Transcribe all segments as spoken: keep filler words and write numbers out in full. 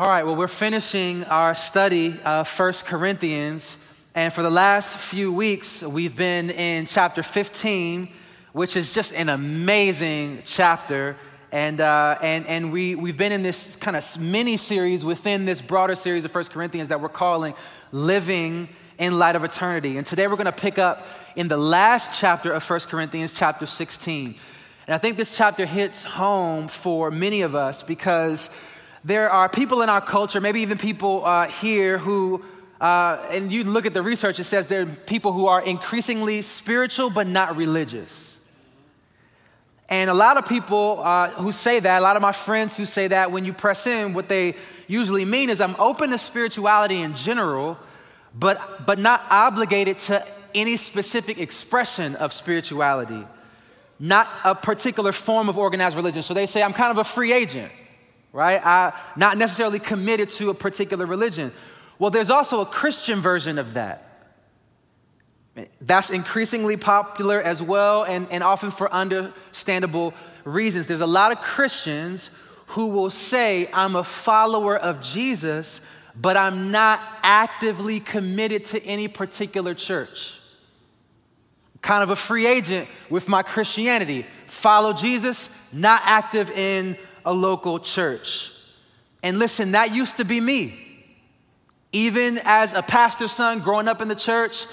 All right, well, we're finishing our study of First Corinthians, and for the last few weeks, we've been in chapter fifteen, which is just an amazing chapter, and uh, and and we, we've been in this kind of mini-series within this broader series of First Corinthians that we're calling Living in Light of Eternity, and today we're going to pick up in the last chapter of First Corinthians, chapter sixteen, and I think this chapter hits home for many of us because there are people in our culture, maybe even people uh, here who, uh, and you look at the research, it says there are people who are increasingly spiritual but not religious. And a lot of people uh, who say that, a lot of my friends who say that, when you press in, what they usually mean is I'm open to spirituality in general, but, but not obligated to any specific expression of spirituality, not a particular form of organized religion. So they say, I'm kind of a free agent. Right? I'm not necessarily committed to a particular religion. Well, there's also a Christian version of that. That's increasingly popular as well, and, and often for understandable reasons. There's a lot of Christians who will say, I'm a follower of Jesus, but I'm not actively committed to any particular church. Kind of a free agent with my Christianity. Follow Jesus, not active in a local church. And listen, that used to be me. Even as a pastor's son growing up in the church,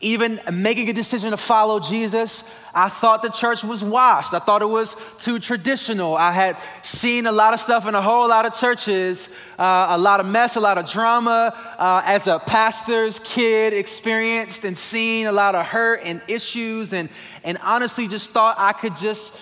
even making a decision to follow Jesus, I thought the church was washed. I thought it was too traditional. I had seen a lot of stuff in a whole lot of churches, uh, a lot of mess, a lot of drama, uh, as a pastor's kid experienced and seen a lot of hurt and issues, and, and honestly just thought I could just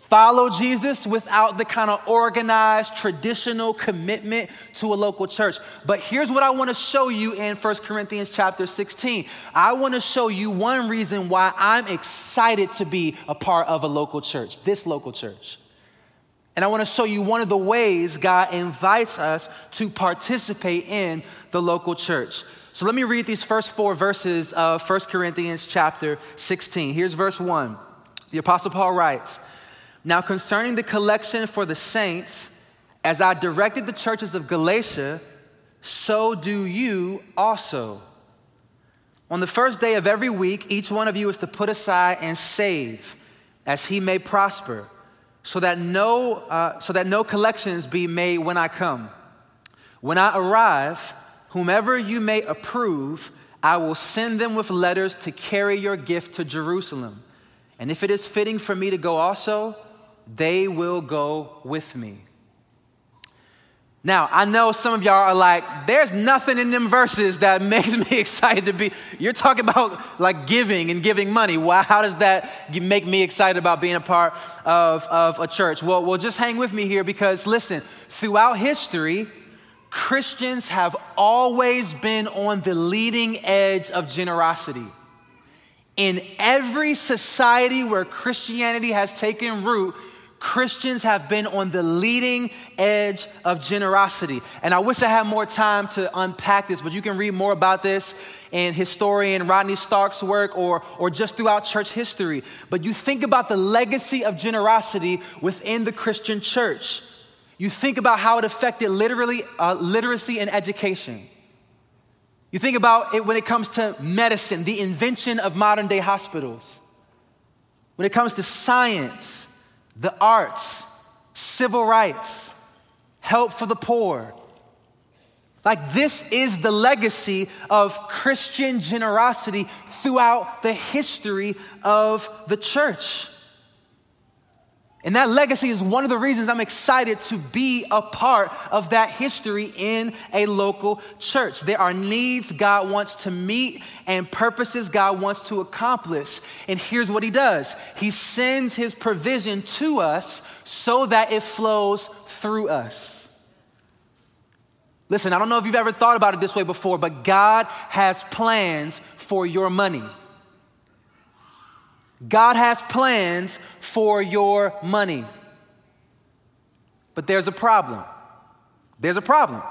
follow Jesus without the kind of organized, traditional commitment to a local church. But here's what I want to show you in First Corinthians chapter sixteen. I want to show you one reason why I'm excited to be a part of a local church, this local church. And I want to show you one of the ways God invites us to participate in the local church. So let me read these first four verses of First Corinthians chapter sixteen. Here's verse one. The Apostle Paul writes, "Now concerning the collection for the saints, as I directed the churches of Galatia, so do you also. On the first day of every week, each one of you is to put aside and save, as he may prosper, so that no uh, so that no collections be made when I come. When I arrive, whomever you may approve, I will send them with letters to carry your gift to Jerusalem. And if it is fitting for me to go also, they will go with me." Now, I know some of y'all are like, there's nothing in them verses that makes me excited to be. You're talking about like giving and giving money. Why? How does that make me excited about being a part of, of a church? Well, well, just hang with me here because listen, throughout history, Christians have always been on the leading edge of generosity. In every society where Christianity has taken root, Christians have been on the leading edge of generosity. And I wish I had more time to unpack this, but you can read more about this in historian Rodney Stark's work or, or just throughout church history. But you think about the legacy of generosity within the Christian church. You think about how it affected literally, uh, literacy and education. You think about it when it comes to medicine, the invention of modern day hospitals. When it comes to science, the arts, civil rights, help for the poor. Like this is the legacy of Christian generosity throughout the history of the church. And that legacy is one of the reasons I'm excited to be a part of that history in a local church. There are needs God wants to meet and purposes God wants to accomplish. And here's what he does. He sends his provision to us so that it flows through us. Listen, I don't know if you've ever thought about it this way before, but God has plans for your money. God has plans for your money. But there's a problem. There's a problem.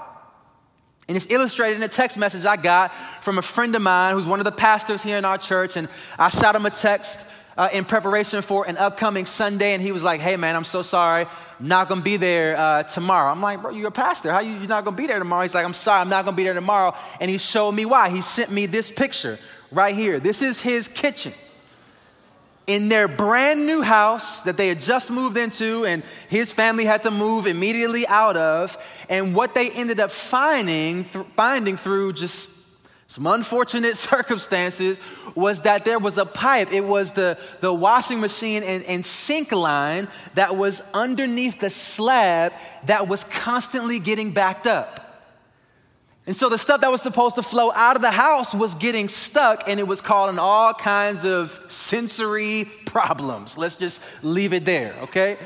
And it's illustrated in a text message I got from a friend of mine who's one of the pastors here in our church. And I shot him a text uh, in preparation for an upcoming Sunday. And he was like, "Hey, man, I'm so sorry. not going to be there uh, tomorrow. I'm like, bro, you're a pastor. How you, you're not going to be there tomorrow? He's like, I'm sorry, I'm not going to be there tomorrow. And he showed me why. He sent me this picture right here. This is his kitchen in their brand new house that they had just moved into, and his family had to move immediately out of. And what they ended up finding, th- finding through just some unfortunate circumstances was that there was a pipe. It was the, the washing machine and, and sink line that was underneath the slab that was constantly getting backed up. And so the stuff that was supposed to flow out of the house was getting stuck, and it was causing all kinds of sensory problems. Let's just leave it there, okay?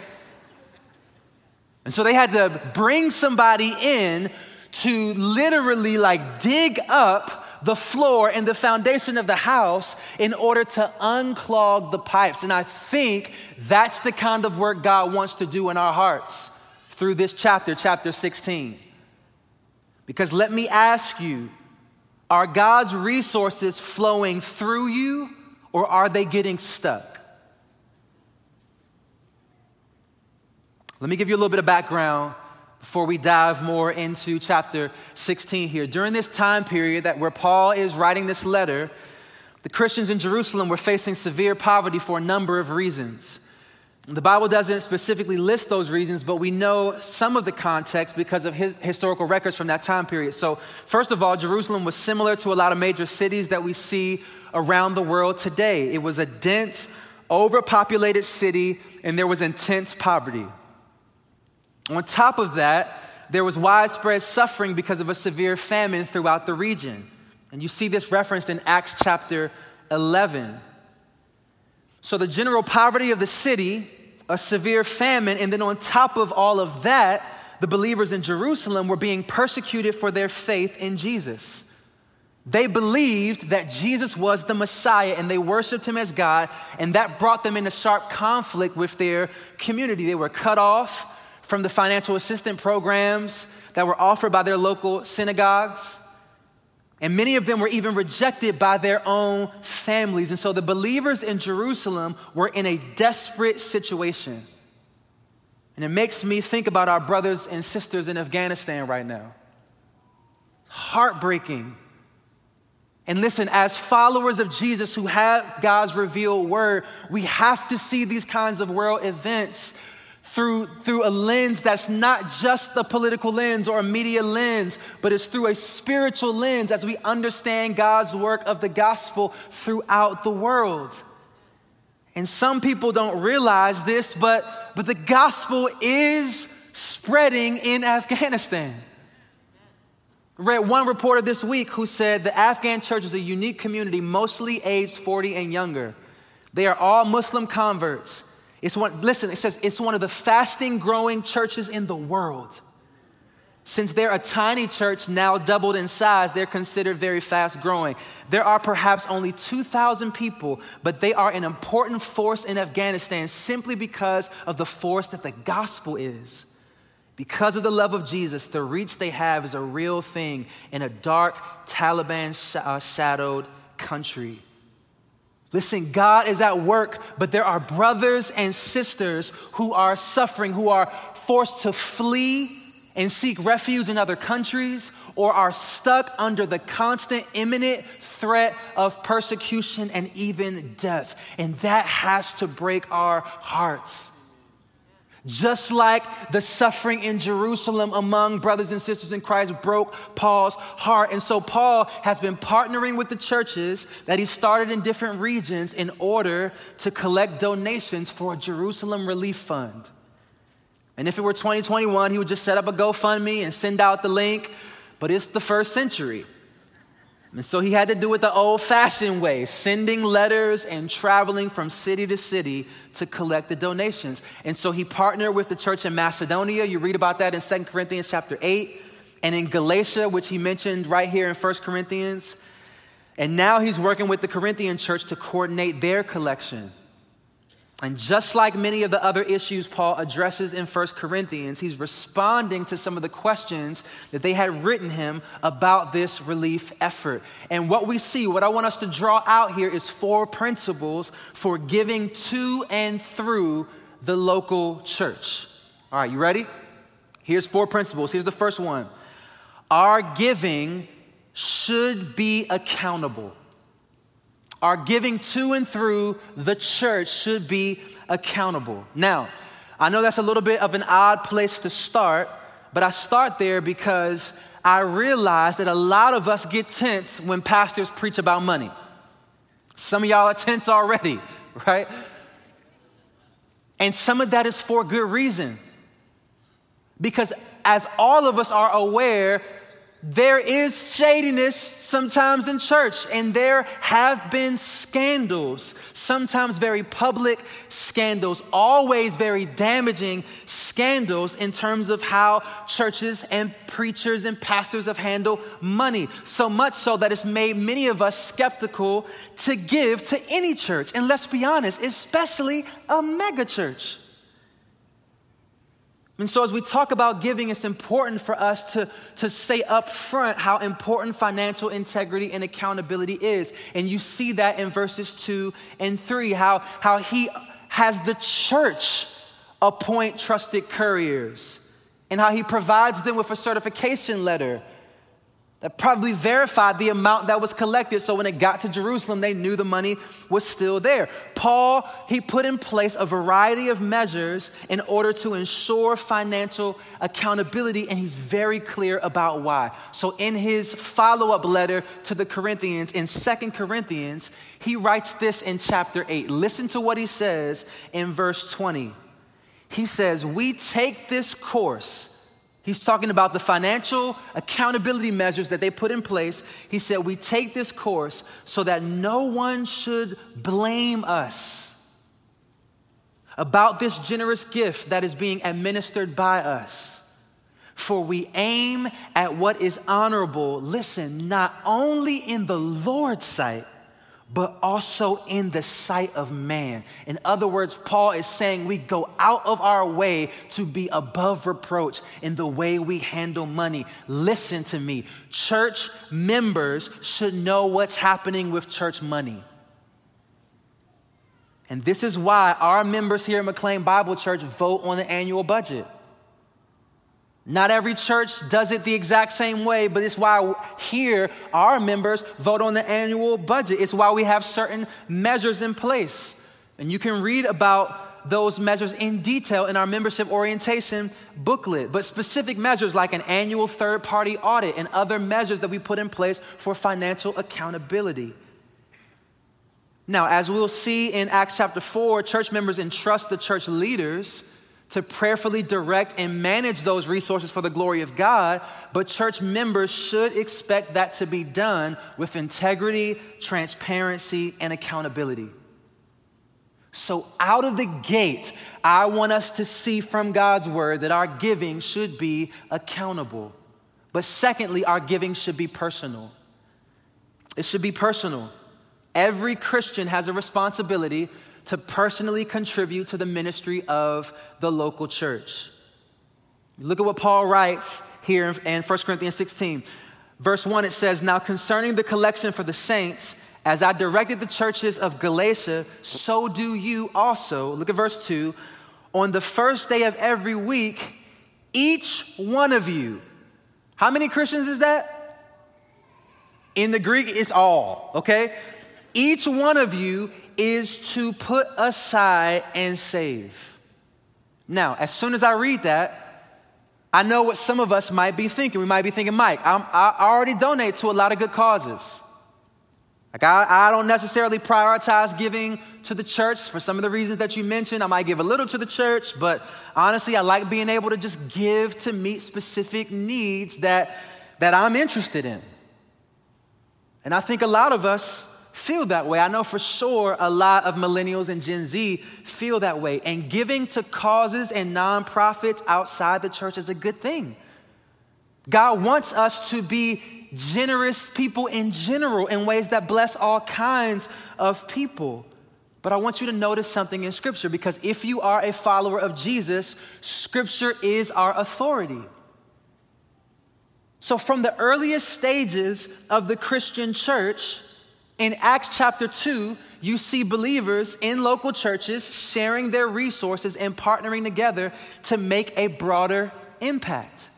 And so they had to bring somebody in to literally like dig up the floor and the foundation of the house in order to unclog the pipes. And I think that's the kind of work God wants to do in our hearts through this chapter, chapter sixteen. Because let me ask you, are God's resources flowing through you, or are they getting stuck? Let me give you a little bit of background before we dive more into chapter sixteen here. During this time period that where Paul is writing this letter, the Christians in Jerusalem were facing severe poverty for a number of reasons. The Bible doesn't specifically list those reasons, but we know some of the context because of his historical records from that time period. So first of all, Jerusalem was similar to a lot of major cities that we see around the world today. It was a dense, overpopulated city, and there was intense poverty. On top of that, there was widespread suffering because of a severe famine throughout the region. And you see this referenced in Acts chapter eleven. So the general poverty of the city, a severe famine, and then on top of all of that, the believers in Jerusalem were being persecuted for their faith in Jesus. They believed that Jesus was the Messiah, and they worshiped him as God, and that brought them into sharp conflict with their community. They were cut off from the financial assistance programs that were offered by their local synagogues. And many of them were even rejected by their own families. And so the believers in Jerusalem were in a desperate situation. And it makes me think about our brothers and sisters in Afghanistan right now. Heartbreaking. And listen, as followers of Jesus who have God's revealed word, we have to see these kinds of world events Through, through a lens that's not just a political lens or a media lens, but it's through a spiritual lens as we understand God's work of the gospel throughout the world. And some people don't realize this, but, but the gospel is spreading in Afghanistan. I read one reporter this week who said the Afghan church is a unique community, mostly aged forty and younger. They are all Muslim converts. It's one, listen, it says it's one of the fasting growing churches in the world. Since they're a tiny church, now doubled in size, they're considered very fast growing. There are perhaps only two thousand people, but they are an important force in Afghanistan simply because of the force that the gospel is. Because of the love of Jesus, the reach they have is a real thing in a dark, Taliban sh- uh, shadowed country. Listen, God is at work, but there are brothers and sisters who are suffering, who are forced to flee and seek refuge in other countries, or are stuck under the constant, imminent threat of persecution and even death. And that has to break our hearts. Just like the suffering in Jerusalem among brothers and sisters in Christ broke Paul's heart. And so Paul has been partnering with the churches that he started in different regions in order to collect donations for a Jerusalem relief fund. And if it were twenty twenty-one, he would just set up a GoFundMe and send out the link, but it's the first century. And so he had to do it the old-fashioned way, sending letters and traveling from city to city to collect the donations. And so he partnered with the church in Macedonia. You read about that in Second Corinthians chapter eight, and in Galatia, which he mentioned right here in First Corinthians. And now he's working with the Corinthian church to coordinate their collection. And just like many of the other issues Paul addresses in First Corinthians, he's responding to some of the questions that they had written him about this relief effort. And what we see, what I want us to draw out here is four principles for giving to and through the local church. All right, you ready? Here's four principles. Here's the first one. Our giving should be accountable. Our giving to and through the church should be accountable. Now, I know that's a little bit of an odd place to start, but I start there because I realize that a lot of us get tense when pastors preach about money. Some of y'all are tense already, right? And some of that is for good reason. Because as all of us are aware, there is shadiness sometimes in church, and there have been scandals, sometimes very public scandals, always very damaging scandals in terms of how churches and preachers and pastors have handled money, so much so that it's made many of us skeptical to give to any church, and let's be honest, especially a mega church. And so as we talk about giving, it's important for us to, to say up front how important financial integrity and accountability is. And you see that in verses two and three, how, how he has the church appoint trusted couriers and how he provides them with a certification letter that probably verified the amount that was collected. So when it got to Jerusalem, they knew the money was still there. Paul, he put in place a variety of measures in order to ensure financial accountability, and he's very clear about why. So in his follow-up letter to the Corinthians, in Second Corinthians, he writes this in chapter eight. Listen to what he says in verse twenty. He says, we take this course. He's talking about the financial accountability measures that they put in place. He said, we take this course so that no one should blame us about this generous gift that is being administered by us. For we aim at what is honorable, listen, not only in the Lord's sight, but also in the sight of man. In other words, Paul is saying we go out of our way to be above reproach in the way we handle money. Listen to me. Church members should know what's happening with church money. And this is why our members here at McLean Bible Church vote on the annual budget. Not every church does it the exact same way, but it's why here our members vote on the annual budget. It's why we have certain measures in place. And you can read about those measures in detail in our membership orientation booklet, but specific measures like an annual third-party audit and other measures that we put in place for financial accountability. Now, as we'll see in Acts chapter four, church members entrust the church leaders to prayerfully direct and manage those resources for the glory of God, but church members should expect that to be done with integrity, transparency, and accountability. So out of the gate, I want us to see from God's word that our giving should be accountable. But secondly, our giving should be personal. It should be personal. Every Christian has a responsibility to personally contribute to the ministry of the local church. Look at what Paul writes here in First Corinthians sixteen. Verse one, it says, now concerning the collection for the saints, as I directed the churches of Galatia, so do you also. Look at verse two. On the first day of every week, each one of you. How many Christians is that? In the Greek, it's all, okay? Each one of you is to put aside and save. Now, as soon as I read that, I know what some of us might be thinking. We might be thinking, Mike, I'm, I already donate to a lot of good causes. Like I, I don't necessarily prioritize giving to the church for some of the reasons that you mentioned. I might give a little to the church, but honestly, I like being able to just give to meet specific needs that, that I'm interested in. And I think a lot of us feel that way. I know for sure a lot of millennials and Gen Z feel that way. And giving to causes and nonprofits outside the church is a good thing. God wants us to be generous people in general in ways that bless all kinds of people. But I want you to notice something in Scripture, because if you are a follower of Jesus, Scripture is our authority. So from the earliest stages of the Christian church, in Acts chapter two, you see believers in local churches sharing their resources and partnering together to make a broader impact.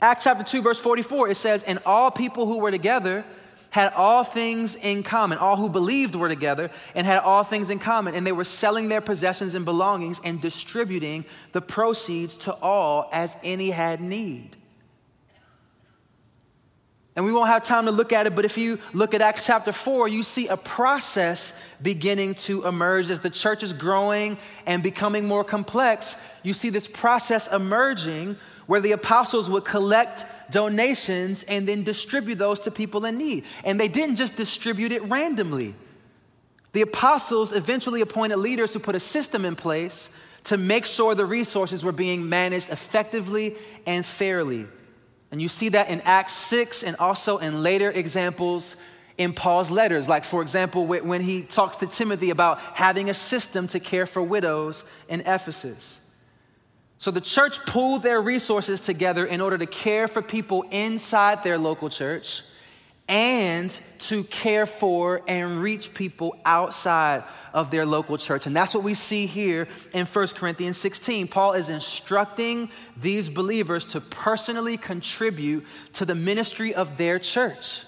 Acts chapter two, verse forty-four, it says, and all people who were together had all things in common. All who believed were together and had all things in common. And they were selling their possessions and belongings and distributing the proceeds to all as any had need. And we won't have time to look at it, but if you look at Acts chapter four, you see a process beginning to emerge as the church is growing and becoming more complex. You see this process emerging where the apostles would collect donations and then distribute those to people in need. And they didn't just distribute it randomly. The apostles eventually appointed leaders who put a system in place to make sure the resources were being managed effectively and fairly. And you see that in Acts six and also in later examples in Paul's letters. Like, for example, when he talks to Timothy about having a system to care for widows in Ephesus. So the church pooled their resources together in order to care for people inside their local church and to care for and reach people outside of their local church. And that's what we see here in First Corinthians sixteen. Paul is instructing these believers to personally contribute to the ministry of their church.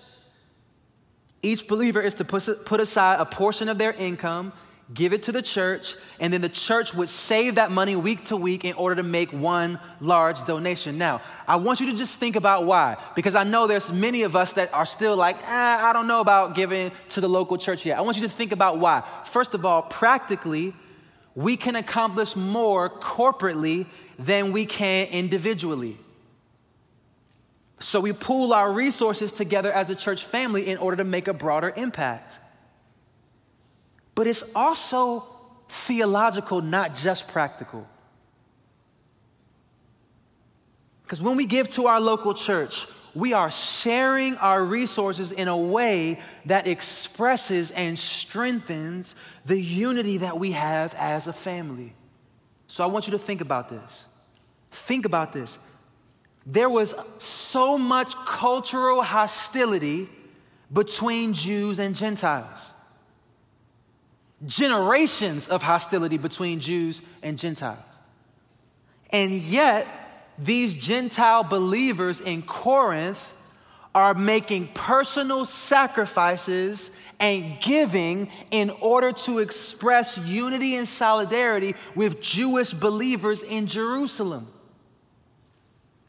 Each believer is to put aside a portion of their income, give it to the church, and then the church would save that money week to week in order to make one large donation. Now, I want you to just think about why, because I know there's many of us that are still like, eh, I don't know about giving to the local church yet. I want you to think about why. First of all, practically, we can accomplish more corporately than we can individually. So we pool our resources together as a church family in order to make a broader impact. But it's also theological, not just practical. Because when we give to our local church, we are sharing our resources in a way that expresses and strengthens the unity that we have as a family. So I want you to think about this. Think about this. There was so much cultural hostility between Jews and Gentiles. Generations of hostility between Jews and Gentiles. And yet, these Gentile believers in Corinth are making personal sacrifices and giving in order to express unity and solidarity with Jewish believers in Jerusalem.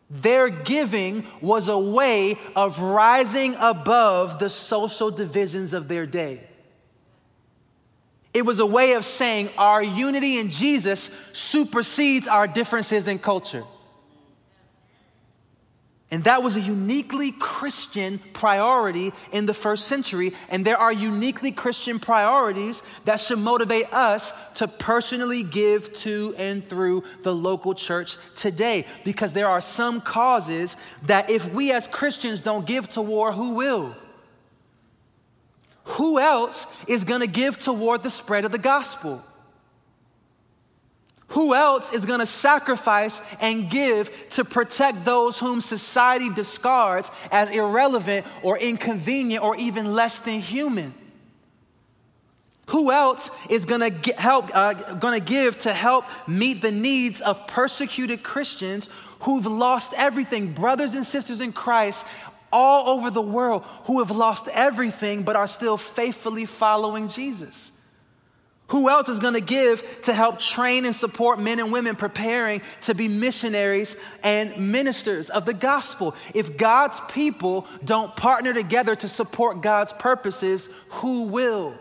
Their giving was a way of rising above the social divisions of their day. It was a way of saying our unity in Jesus supersedes our differences in culture. And that was a uniquely Christian priority in the first century. And there are uniquely Christian priorities that should motivate us to personally give to and through the local church today. Because there are some causes that if we as Christians don't give toward, who will? Who else is going to give toward the spread of the gospel? Who else is going to sacrifice and give to protect those whom society discards as irrelevant or inconvenient or even less than human? Who else is going to help, uh, going to give to help meet the needs of persecuted Christians who've lost everything, brothers and sisters in Christ, all over the world who have lost everything but are still faithfully following Jesus? Who else is going to give to help train and support men and women preparing to be missionaries and ministers of the gospel? If God's people don't partner together to support God's purposes, who will?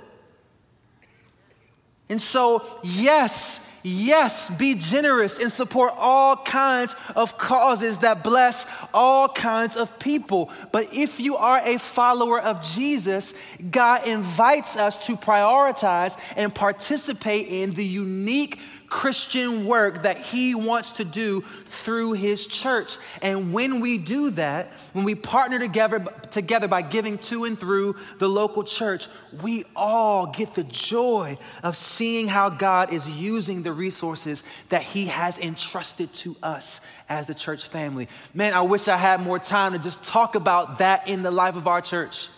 And so, yes, Yes, be generous and support all kinds of causes that bless all kinds of people. But if you are a follower of Jesus, God invites us to prioritize and participate in the unique Christian work that he wants to do through his church. And when we do that, when we partner together, together by giving to and through the local church, we all get the joy of seeing how God is using the resources that he has entrusted to us as the church family. Man, I wish I had more time to just talk about that in the life of our church.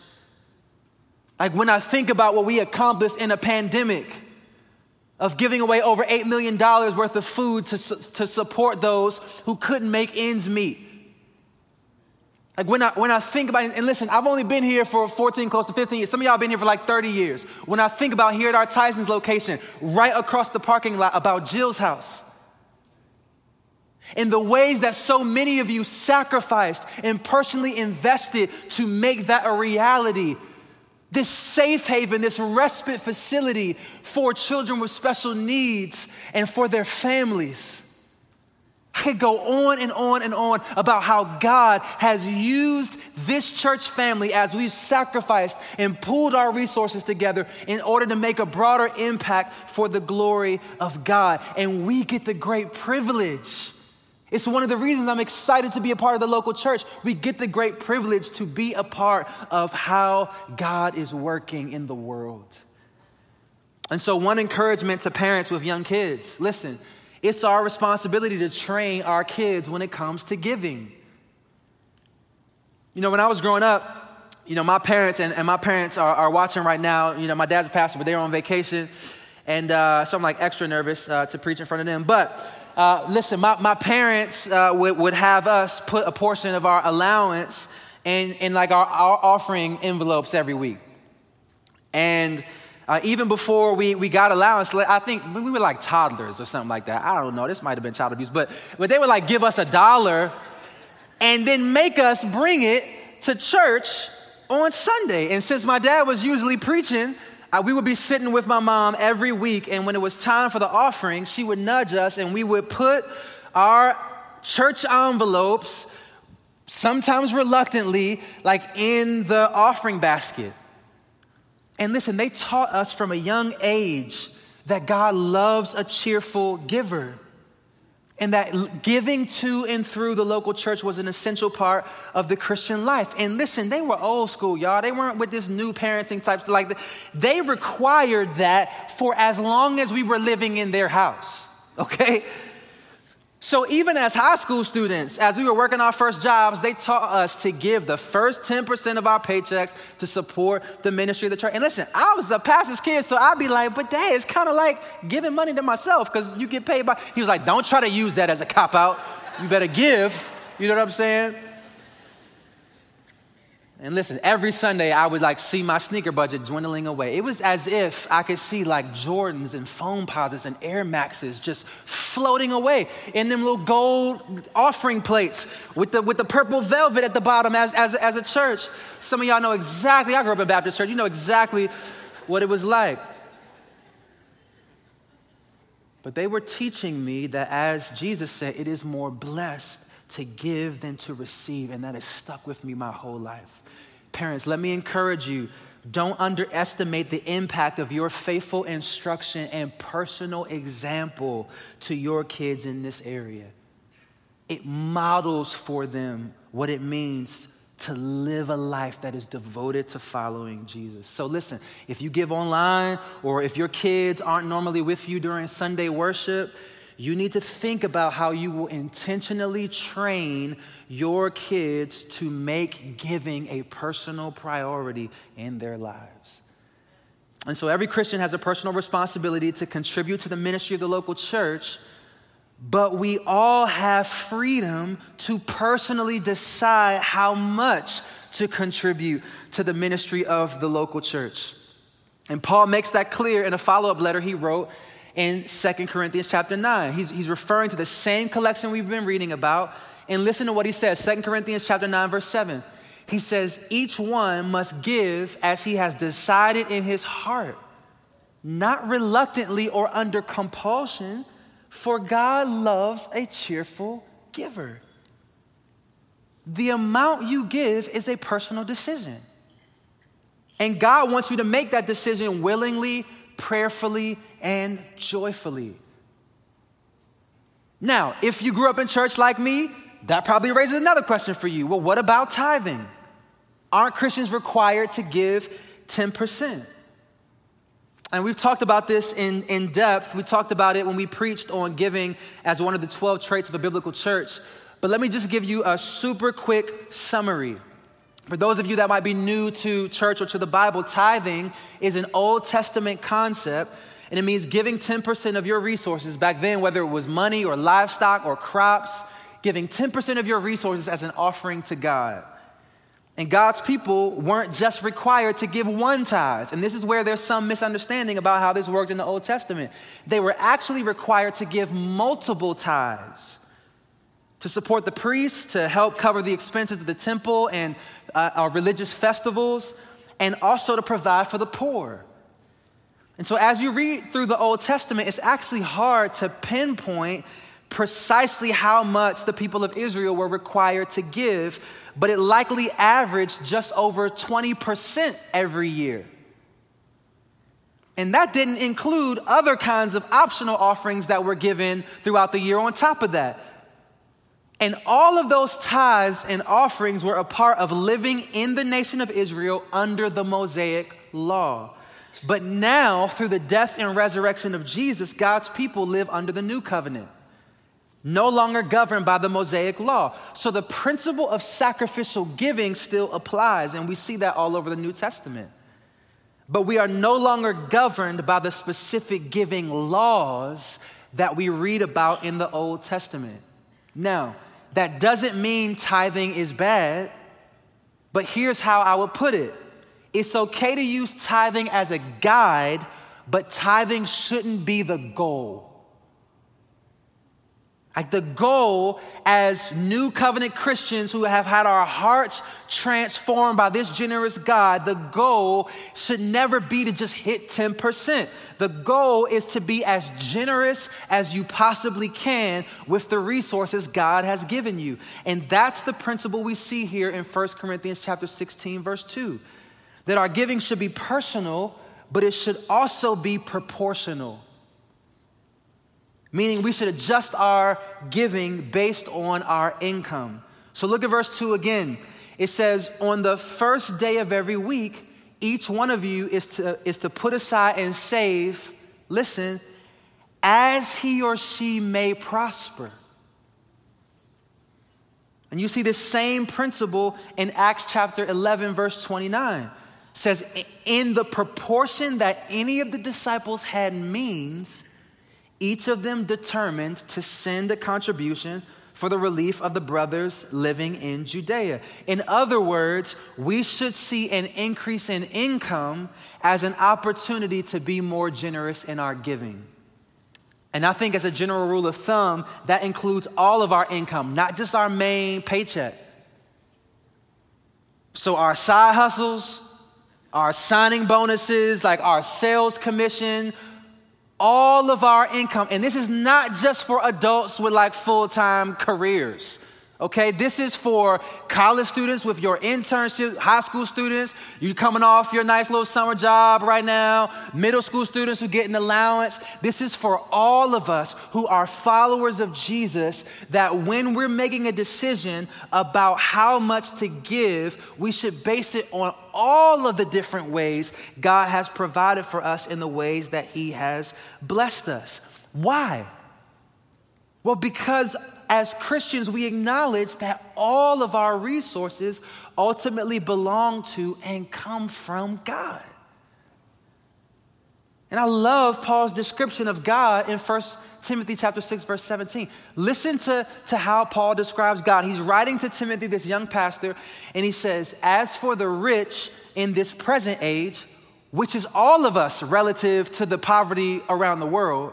Like when I think about what we accomplished in a pandemic of giving away over eight million dollars worth of food to, to support those who couldn't make ends meet. Like when I, when I think about it, and listen, I've only been here for fourteen, close to fifteen years. Some of y'all have been here for like thirty years. When I think about here at our Tyson's location, right across the parking lot about Jill's house, and the ways that so many of you sacrificed and personally invested to make that a reality, this safe haven, this respite facility for children with special needs and for their families. I could go on and on and on about how God has used this church family as we've sacrificed and pooled our resources together in order to make a broader impact for the glory of God. And we get the great privilege. It's one of the reasons I'm excited to be a part of the local church. We get the great privilege to be a part of how God is working in the world. And so one encouragement to parents with young kids, listen, it's our responsibility to train our kids when it comes to giving. You know, when I was growing up, you know, my parents, and, and my parents are, are watching right now. You know, my dad's a pastor, but they were on vacation. And uh, so I'm like extra nervous uh, to preach in front of them. But uh, listen, my, my parents uh, would, would have us put a portion of our allowance in, in like our, our offering envelopes every week. And Uh, even before we, we got allowance, I think we were like toddlers or something like that. I don't know. This might have been child abuse. But, but they would like give us a dollar and then make us bring it to church on Sunday. And since my dad was usually preaching, I, we would be sitting with my mom every week. And when it was time for the offering, she would nudge us and we would put our church envelopes, sometimes reluctantly, like in the offering basket. And listen, they taught us from a young age that God loves a cheerful giver and that giving to and through the local church was an essential part of the Christian life. And listen, they were old school, y'all. They weren't with this new parenting type. Like, they required that for as long as we were living in their house, okay? So even as high school students, as we were working our first jobs, they taught us to give the first ten percent of our paychecks to support the ministry of the church. And listen, I was a pastor's kid, so I'd be like, but dad, it's kind of like giving money to myself because you get paid by. He was like, don't try to use that as a cop out. You better give. You know what I'm saying? And listen, every Sunday I would like see my sneaker budget dwindling away. It was as if I could see like Jordans and foam posits and Air Maxes just floating away in them little gold offering plates with the with the purple velvet at the bottom as, as, as a church. Some of y'all know exactly, I grew up in a Baptist church, you know exactly what it was like. But they were teaching me that as Jesus said, it is more blessed to give than to receive, and that has stuck with me my whole life. Parents, let me encourage you, don't underestimate the impact of your faithful instruction and personal example to your kids in this area. It models for them what it means to live a life that is devoted to following Jesus. So listen, if you give online or if your kids aren't normally with you during Sunday worship, you need to think about how you will intentionally train your kids to make giving a personal priority in their lives. And so every Christian has a personal responsibility to contribute to the ministry of the local church, but we all have freedom to personally decide how much to contribute to the ministry of the local church. And Paul makes that clear in a follow-up letter he wrote in Second Corinthians chapter nine. He's, he's referring to the same collection we've been reading about. And listen to what he says, Second Corinthians chapter nine, verse seven. He says, each one must give as he has decided in his heart, not reluctantly or under compulsion, for God loves a cheerful giver. The amount you give is a personal decision. And God wants you to make that decision willingly, prayerfully, and joyfully. Now, if you grew up in church like me, that probably raises another question for you. Well, what about tithing? Aren't Christians required to give ten percent? And we've talked about this in, in depth. We talked about it when we preached on giving as one of the twelve traits of a biblical church. But let me just give you a super quick summary. For those of you that might be new to church or to the Bible, tithing is an Old Testament concept, and it means giving ten percent of your resources back then, whether it was money or livestock or crops, giving ten percent of your resources as an offering to God. And God's people weren't just required to give one tithe. And this is where there's some misunderstanding about how this worked in the Old Testament. They were actually required to give multiple tithes to support the priests, to help cover the expenses of the temple and uh, our religious festivals, and also to provide for the poor. And so as you read through the Old Testament, it's actually hard to pinpoint precisely how much the people of Israel were required to give, but it likely averaged just over twenty percent every year. And that didn't include other kinds of optional offerings that were given throughout the year on top of that. And all of those tithes and offerings were a part of living in the nation of Israel under the Mosaic law. But now, through the death and resurrection of Jesus, God's people live under the new covenant, no longer governed by the Mosaic law. So the principle of sacrificial giving still applies, and we see that all over the New Testament. But we are no longer governed by the specific giving laws that we read about in the Old Testament. Now, that doesn't mean tithing is bad, but here's how I would put it. It's okay to use tithing as a guide, but tithing shouldn't be the goal. Like, the goal as new covenant Christians who have had our hearts transformed by this generous God, the goal should never be to just hit ten percent. The goal is to be as generous as you possibly can with the resources God has given you. And that's the principle we see here in First Corinthians chapter sixteen, verse two, that our giving should be personal, but it should also be proportional. Meaning we should adjust our giving based on our income. So look at verse two again. It says, on the first day of every week, each one of you is to, is to put aside and save, listen, as he or she may prosper. And you see this same principle in Acts chapter eleven, verse twenty-nine. It says, in the proportion that any of the disciples had means, each of them determined to send a contribution for the relief of the brothers living in Judea. In other words, we should see an increase in income as an opportunity to be more generous in our giving. And I think as a general rule of thumb, that includes all of our income, not just our main paycheck. So our side hustles, our signing bonuses, like our sales commission, all of our income. And this is not just for adults with like full-time careers, okay? This is for college students with your internships, high school students, you coming off your nice little summer job right now, middle school students who get an allowance. This is for all of us who are followers of Jesus, that when we're making a decision about how much to give, we should base it on all of the different ways God has provided for us in the ways that he has blessed us. Why? Well, because as Christians, we acknowledge that all of our resources ultimately belong to and come from God. And I love Paul's description of God in First Timothy chapter six, verse seventeen. Listen to, to how Paul describes God. He's writing to Timothy, this young pastor, and he says, as for the rich in this present age, which is all of us relative to the poverty around the world,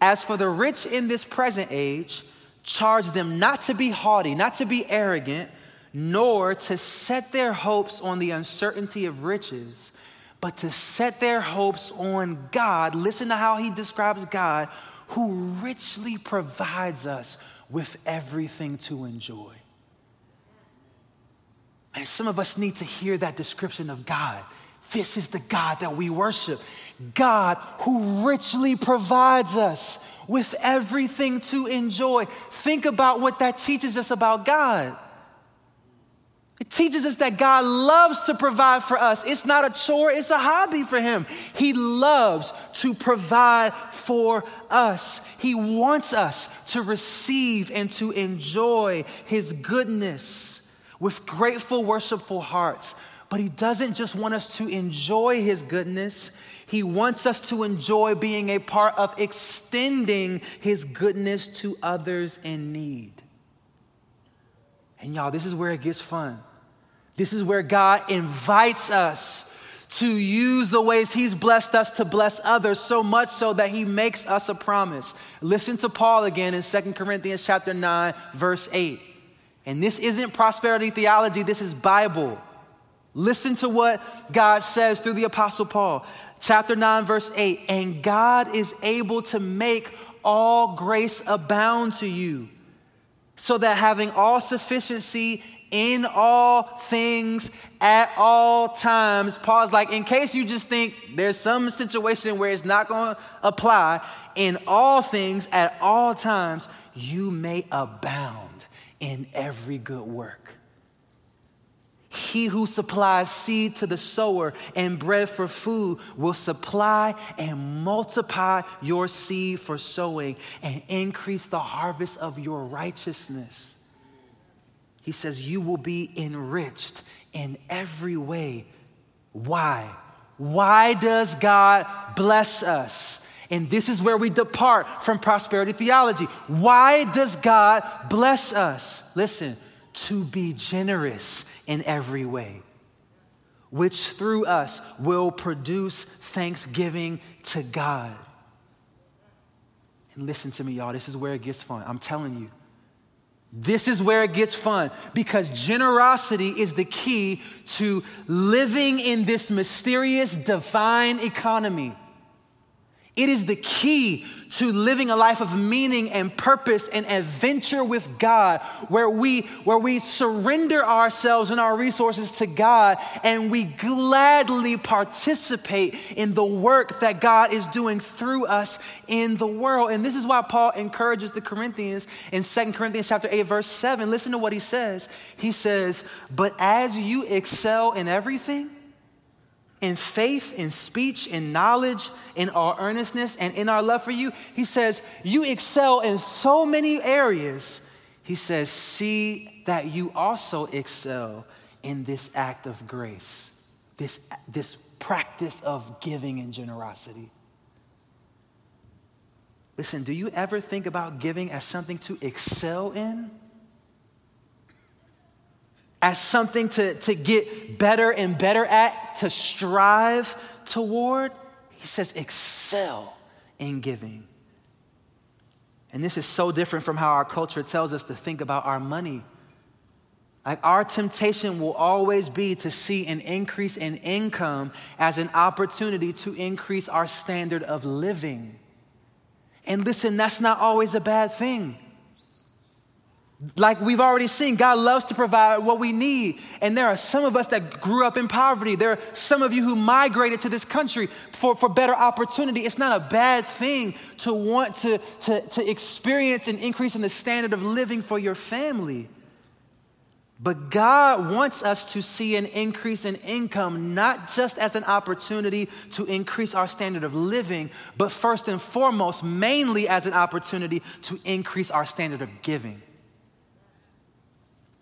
as for the rich in this present age, charge them not to be haughty, not to be arrogant, nor to set their hopes on the uncertainty of riches, but to set their hopes on God. Listen to how he describes God, who richly provides us with everything to enjoy. And some of us need to hear that description of God. This is the God that we worship. God who richly provides us with everything to enjoy. Think about what that teaches us about God. It teaches us that God loves to provide for us. It's not a chore, it's a hobby for him. He loves to provide for us. He wants us to receive and to enjoy his goodness. with grateful, worshipful hearts. But he doesn't just want us to enjoy his goodness. He wants us to enjoy being a part of extending his goodness to others in need. And y'all, this is where it gets fun. This is where God invites us to use the ways he's blessed us to bless others, so much so that he makes us a promise. Listen to Paul again in Second Corinthians chapter nine, verse eight. And this isn't prosperity theology, this is Bible. Listen to what God says through the Apostle Paul. Chapter nine, verse eight. And God is able to make all grace abound to you, so that having all sufficiency in all things at all times. Paul's like, in case you just think there's some situation where it's not going to apply, in all things at all times, you may abound in every good work. He who supplies seed to the sower and bread for food will supply and multiply your seed for sowing and increase the harvest of your righteousness. He says you will be enriched in every way. Why? Why does God bless us? And this is where we depart from prosperity theology. Why does God bless us? Listen, to be generous in every way, which through us will produce thanksgiving to God. And listen to me, y'all, this is where it gets fun. I'm telling you, this is where it gets fun, because generosity is the key to living in this mysterious divine economy. It is the key to living a life of meaning and purpose and adventure with God, where we, where we surrender ourselves and our resources to God, and we gladly participate in the work that God is doing through us in the world. And this is why Paul encourages the Corinthians in Second Corinthians chapter eight, verse seven. Listen to what he says. He says, but as you excel in everything, in faith, in speech, in knowledge, in our earnestness, and in our love for you, he says, you excel in so many areas. He says, see that you also excel in this act of grace, this, this practice of giving and generosity. Listen, do you ever think about giving as something to excel in? As something to, to get better and better at, to strive toward? He says, excel in giving. And this is so different from how our culture tells us to think about our money. Like, our temptation will always be to see an increase in income as an opportunity to increase our standard of living. And listen, that's not always a bad thing. Like we've already seen, God loves to provide what we need. And there are some of us that grew up in poverty. There are some of you who migrated to this country for, for better opportunity. It's not a bad thing to want to, to, to experience an increase in the standard of living for your family. But God wants us to see an increase in income, not just as an opportunity to increase our standard of living, but first and foremost, mainly as an opportunity to increase our standard of giving.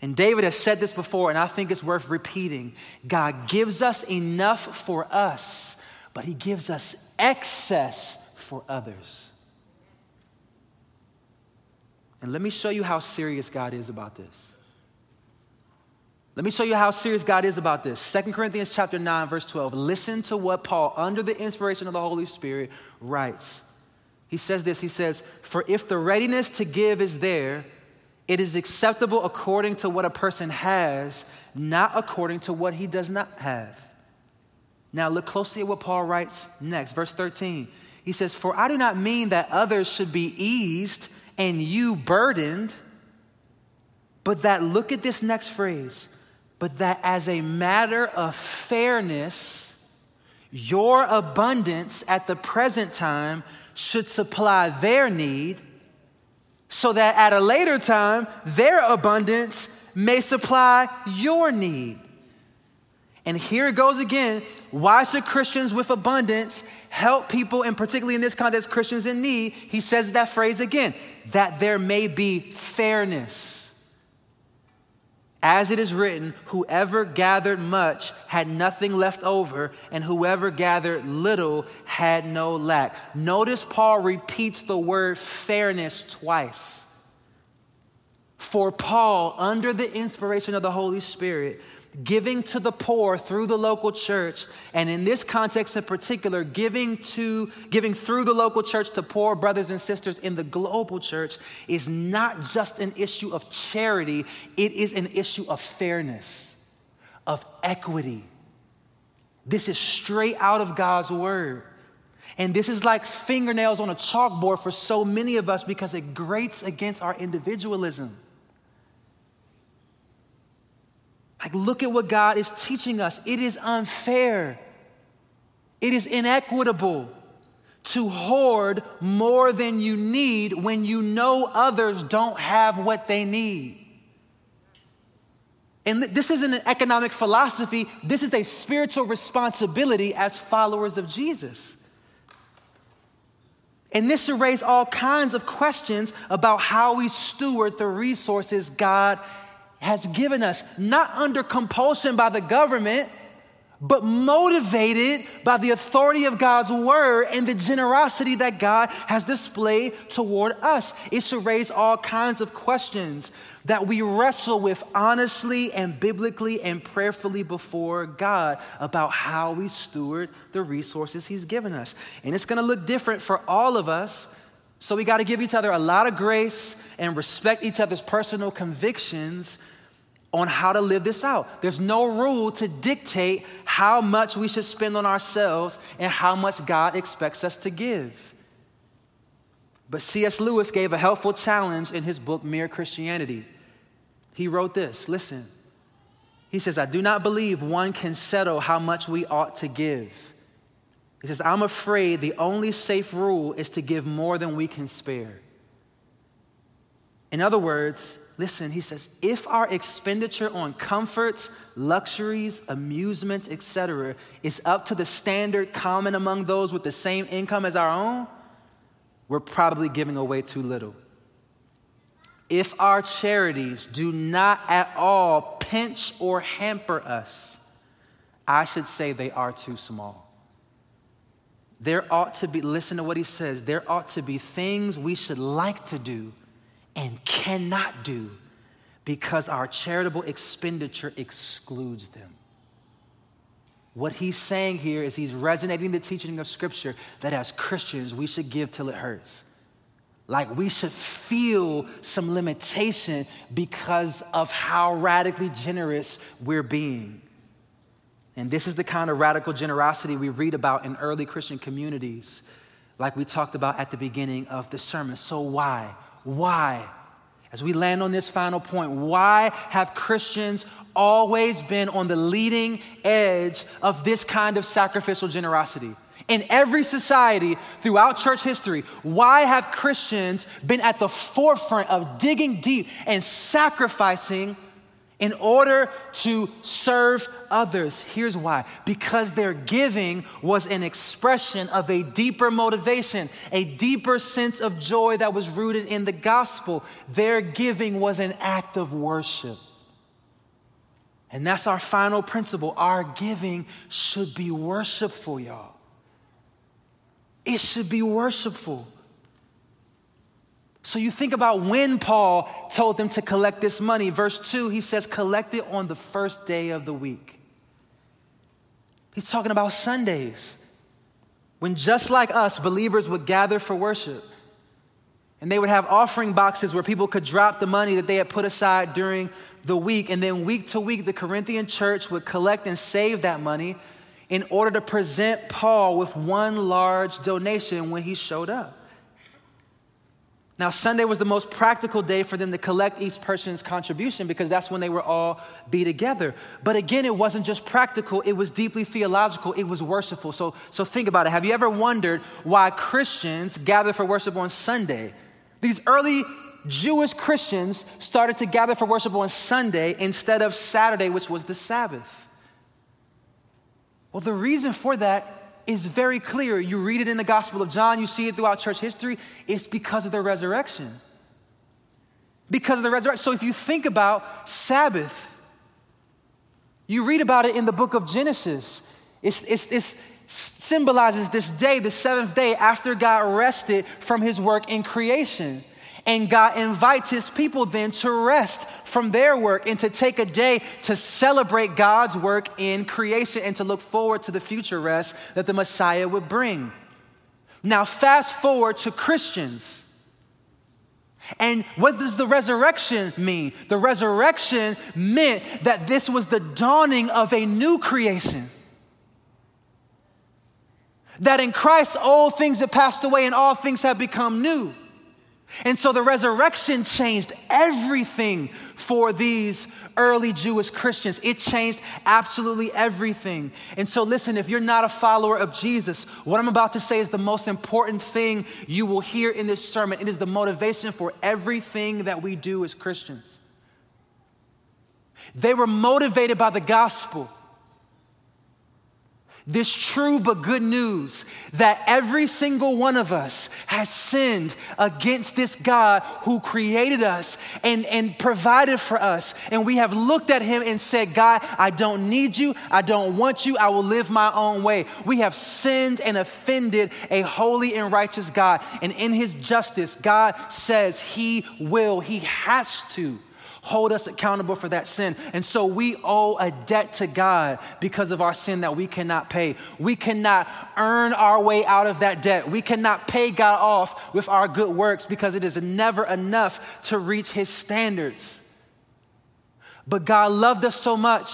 And David has said this before, and I think it's worth repeating. God gives us enough for us, but he gives us excess for others. And let me show you how serious God is about this. Let me show you how serious God is about this. Second Corinthians chapter nine, verse twelve. Listen to what Paul, under the inspiration of the Holy Spirit, writes. He says this, he says, for if the readiness to give is there, it is acceptable according to what a person has, not according to what he does not have. Now look closely at what Paul writes next, verse thirteen. He says, for I do not mean that others should be eased and you burdened, but that, look at this next phrase, but that as a matter of fairness, your abundance at the present time should supply their need, so that at a later time, their abundance may supply your need. And here it goes again. Why should Christians with abundance help people, and particularly in this context, Christians in need? He says that phrase again, that there may be fairness. As it is written, whoever gathered much had nothing left over, and whoever gathered little had no lack. Notice Paul repeats the word fairness twice. For Paul, under the inspiration of the Holy Spirit, giving to the poor through the local church, and in this context in particular, giving to giving through the local church to poor brothers and sisters in the global church, is not just an issue of charity, it is an issue of fairness, of equity. This is straight out of God's word. And this is like fingernails on a chalkboard for so many of us because it grates against our individualism. Like, look at what God is teaching us. It is unfair. It is inequitable to hoard more than you need when you know others don't have what they need. And th- this isn't an economic philosophy. This is a spiritual responsibility as followers of Jesus. And this arrays all kinds of questions about how we steward the resources God has given us, not under compulsion by the government, but motivated by the authority of God's word and the generosity that God has displayed toward us. It should raise all kinds of questions that we wrestle with honestly and biblically and prayerfully before God about how we steward the resources he's given us. And it's gonna look different for all of us, so we gotta give each other a lot of grace and respect each other's personal convictions on how to live this out. There's no rule to dictate how much we should spend on ourselves and how much God expects us to give. But C S Lewis gave a helpful challenge in his book, Mere Christianity. He wrote this, listen. He says, I do not believe one can settle how much we ought to give. He says, I'm afraid the only safe rule is to give more than we can spare. In other words, listen, he says, if our expenditure on comforts, luxuries, amusements, et cetera, is up to the standard common among those with the same income as our own, we're probably giving away too little. If our charities do not at all pinch or hamper us, I should say they are too small. There ought to be, listen to what he says, there ought to be things we should like to do and cannot do because our charitable expenditure excludes them. What he's saying here is he's resonating the teaching of Scripture that as Christians, we should give till it hurts. Like we should feel some limitation because of how radically generous we're being. And this is the kind of radical generosity we read about in early Christian communities, like we talked about at the beginning of the sermon. So why? Why? As we land on this final point, why have Christians always been on the leading edge of this kind of sacrificial generosity? In every society throughout church history, why have Christians been at the forefront of digging deep and sacrificing in order to serve others? Here's why. Because their giving was an expression of a deeper motivation, a deeper sense of joy that was rooted in the gospel. Their giving was an act of worship. And that's our final principle. Our giving should be worshipful, y'all. It should be worshipful. So you think about when Paul told them to collect this money. Verse two, he says, collect it on the first day of the week. He's talking about Sundays, when just like us, believers would gather for worship. And they would have offering boxes where people could drop the money that they had put aside during the week. And then week to week, the Corinthian church would collect and save that money in order to present Paul with one large donation when he showed up. Now, Sunday was the most practical day for them to collect each person's contribution because that's when they would all be together. But again, it wasn't just practical. It was deeply theological. It was worshipful. So, so think about it. Have you ever wondered why Christians gather for worship on Sunday? These early Jewish Christians started to gather for worship on Sunday instead of Saturday, which was the Sabbath. Well, the reason for that is very clear. You read it in the Gospel of John, you see it throughout church history. It's because of the resurrection. Because of the resurrection. So if you think about Sabbath, You read about it in the book of Genesis. It's, it's, it's symbolizes this day, the seventh day after God rested from his work in creation. And God invites his people then to rest from their work and to take a day to celebrate God's work in creation and to look forward to the future rest that the Messiah would bring. Now, fast forward to Christians. And what does the resurrection mean? The resurrection meant that this was the dawning of a new creation. That in Christ, old things have passed away and all things have become new. And so the resurrection changed everything for these early Jewish Christians. It changed absolutely everything. And so listen, if you're not a follower of Jesus, what I'm about to say is the most important thing you will hear in this sermon. It is the motivation for everything that we do as Christians. They were motivated by the gospel. This true but good news that every single one of us has sinned against this God who created us and, and provided for us. And we have looked at him and said, God, I don't need you. I don't want you. I will live my own way. We have sinned and offended a holy and righteous God. And in his justice, God says he will, he has to hold us accountable for that sin. And so we owe a debt to God because of our sin that we cannot pay. We cannot earn our way out of that debt. We cannot pay God off with our good works because it is never enough to reach his standards. But God loved us so much.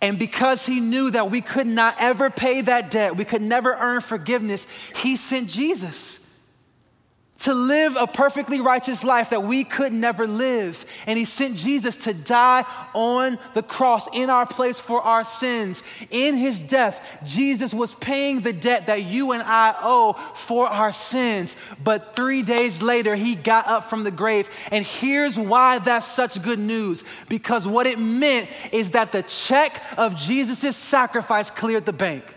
And because he knew that we could not ever pay that debt, we could never earn forgiveness, he sent Jesus to live a perfectly righteous life that we could never live. And he sent Jesus to die on the cross in our place for our sins. In his death, Jesus was paying the debt that you and I owe for our sins. But three days later, he got up from the grave. And here's why that's such good news. Because what it meant is that the check of Jesus' sacrifice cleared the bank.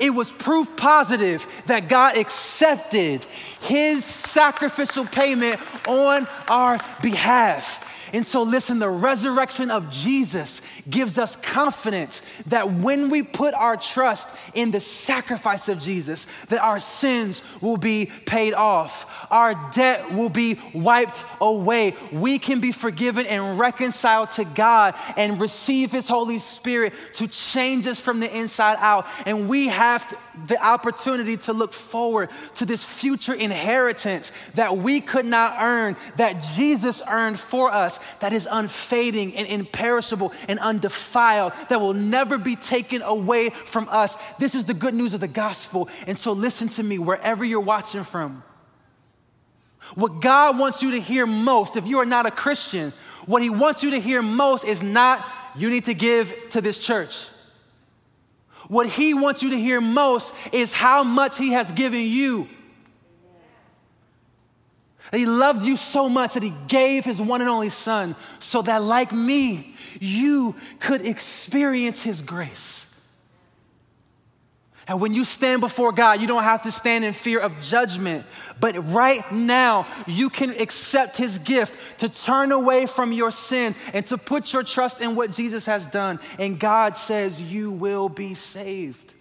It was proof positive that God accepted his sacrificial payment on our behalf. And so listen, the resurrection of Jesus gives us confidence that when we put our trust in the sacrifice of Jesus, that our sins will be paid off. Our debt will be wiped away. We can be forgiven and reconciled to God and receive his Holy Spirit to change us from the inside out. And we have to the opportunity to look forward to this future inheritance that we could not earn, that Jesus earned for us, that is unfading and imperishable and undefiled, that will never be taken away from us. This is the good news of the gospel. And so listen to me, wherever you're watching from, what God wants you to hear most, if you are not a Christian, what he wants you to hear most is not, you need to give to this church. What he wants you to hear most is how much he has given you. That he loved you so much that he gave his one and only son so that like me, you could experience his grace. And when you stand before God, you don't have to stand in fear of judgment. But right now, you can accept his gift to turn away from your sin and to put your trust in what Jesus has done. And God says you will be saved.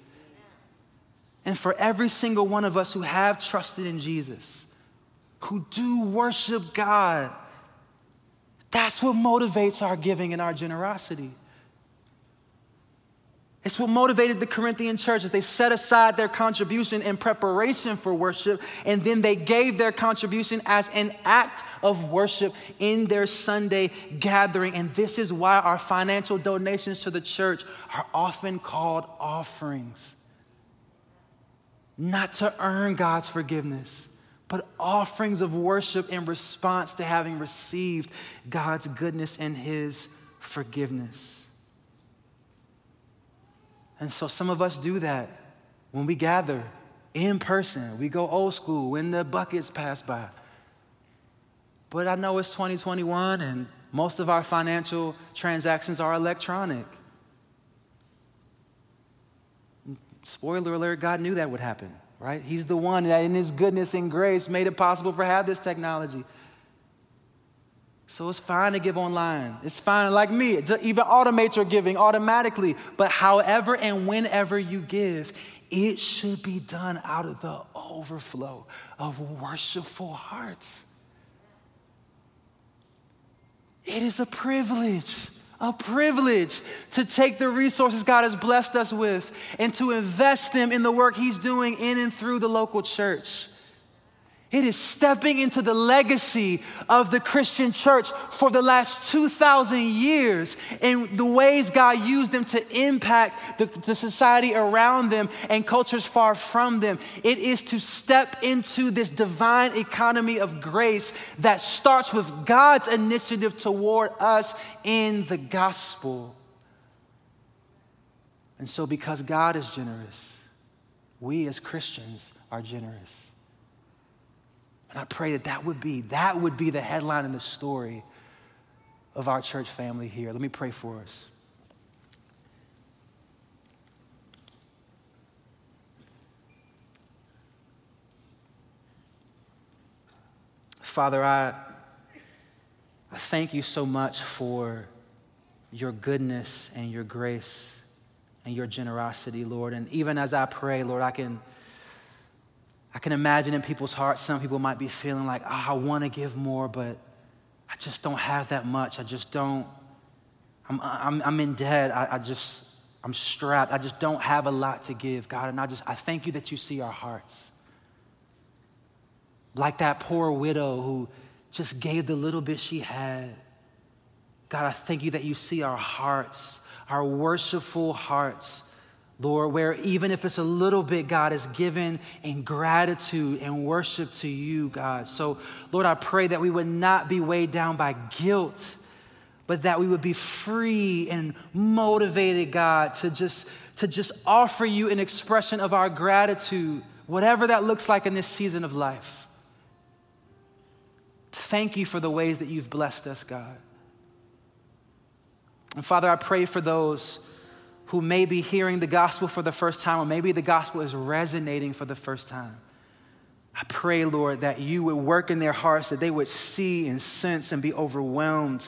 And for every single one of us who have trusted in Jesus, who do worship God, that's what motivates our giving and our generosity. It's what motivated the Corinthian church. They set aside their contribution in preparation for worship, and then they gave their contribution as an act of worship in their Sunday gathering. And this is why our financial donations to the church are often called offerings. Not to earn God's forgiveness, but offerings of worship in response to having received God's goodness and his forgiveness. And so some of us do that when we gather in person. We go old school when the buckets pass by. But I know it's twenty twenty-one and most of our financial transactions are electronic. Spoiler alert, God knew that would happen, right? He's the one that in his goodness and grace made it possible for have this technology. So it's fine to give online. It's fine, like me, to even automate your giving automatically. But however and whenever you give, it should be done out of the overflow of worshipful hearts. It is a privilege, a privilege to take the resources God has blessed us with and to invest them in the work he's doing in and through the local church. It is stepping into the legacy of the Christian church for the last two thousand years and the ways God used them to impact the, the society around them and cultures far from them. It is to step into this divine economy of grace that starts with God's initiative toward us in the gospel. And so because God is generous, we as Christians are generous. And I pray that that would be, that would be the headline and the story of our church family here. Let me pray for us. Father, I, I thank you so much for your goodness and your grace and your generosity, Lord. And even as I pray, Lord, I can... I can imagine in people's hearts, some people might be feeling like, oh, I want to give more, but I just don't have that much. I just don't, I'm I'm, I'm in debt. I, I just, I'm strapped. I just don't have a lot to give, God. And I just, I thank you that you see our hearts. Like that poor widow who just gave the little bit she had. God, I thank you that you see our hearts, our worshipful hearts, Lord, where even if it's a little bit, God, is given in gratitude and worship to you, God. So, Lord, I pray that we would not be weighed down by guilt, but that we would be free and motivated, God, to just, to just offer you an expression of our gratitude, whatever that looks like in this season of life. Thank you for the ways that you've blessed us, God. And, Father, I pray for those who may be hearing the gospel for the first time, or maybe the gospel is resonating for the first time. I pray, Lord, that you would work in their hearts, that they would see and sense and be overwhelmed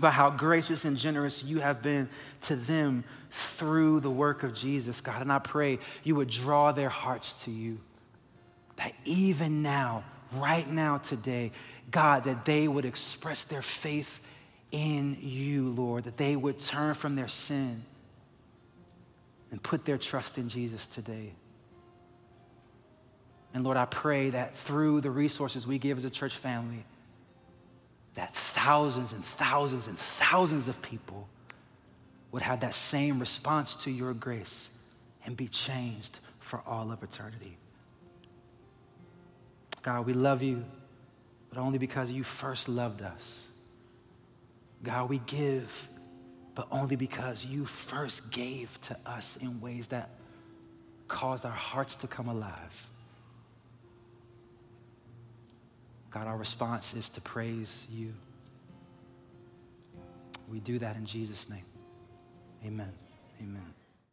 by how gracious and generous you have been to them through the work of Jesus, God. And I pray you would draw their hearts to you, that even now, right now, today, God, that they would express their faith in you, Lord, that they would turn from their sin and put their trust in Jesus today. And Lord, I pray that through the resources we give as a church family, that thousands and thousands and thousands of people would have that same response to your grace and be changed for all of eternity. God, we love you, but only because you first loved us. God, we give, but only because you first gave to us in ways that caused our hearts to come alive. God, our response is to praise you. We do that in Jesus' name. Amen. Amen.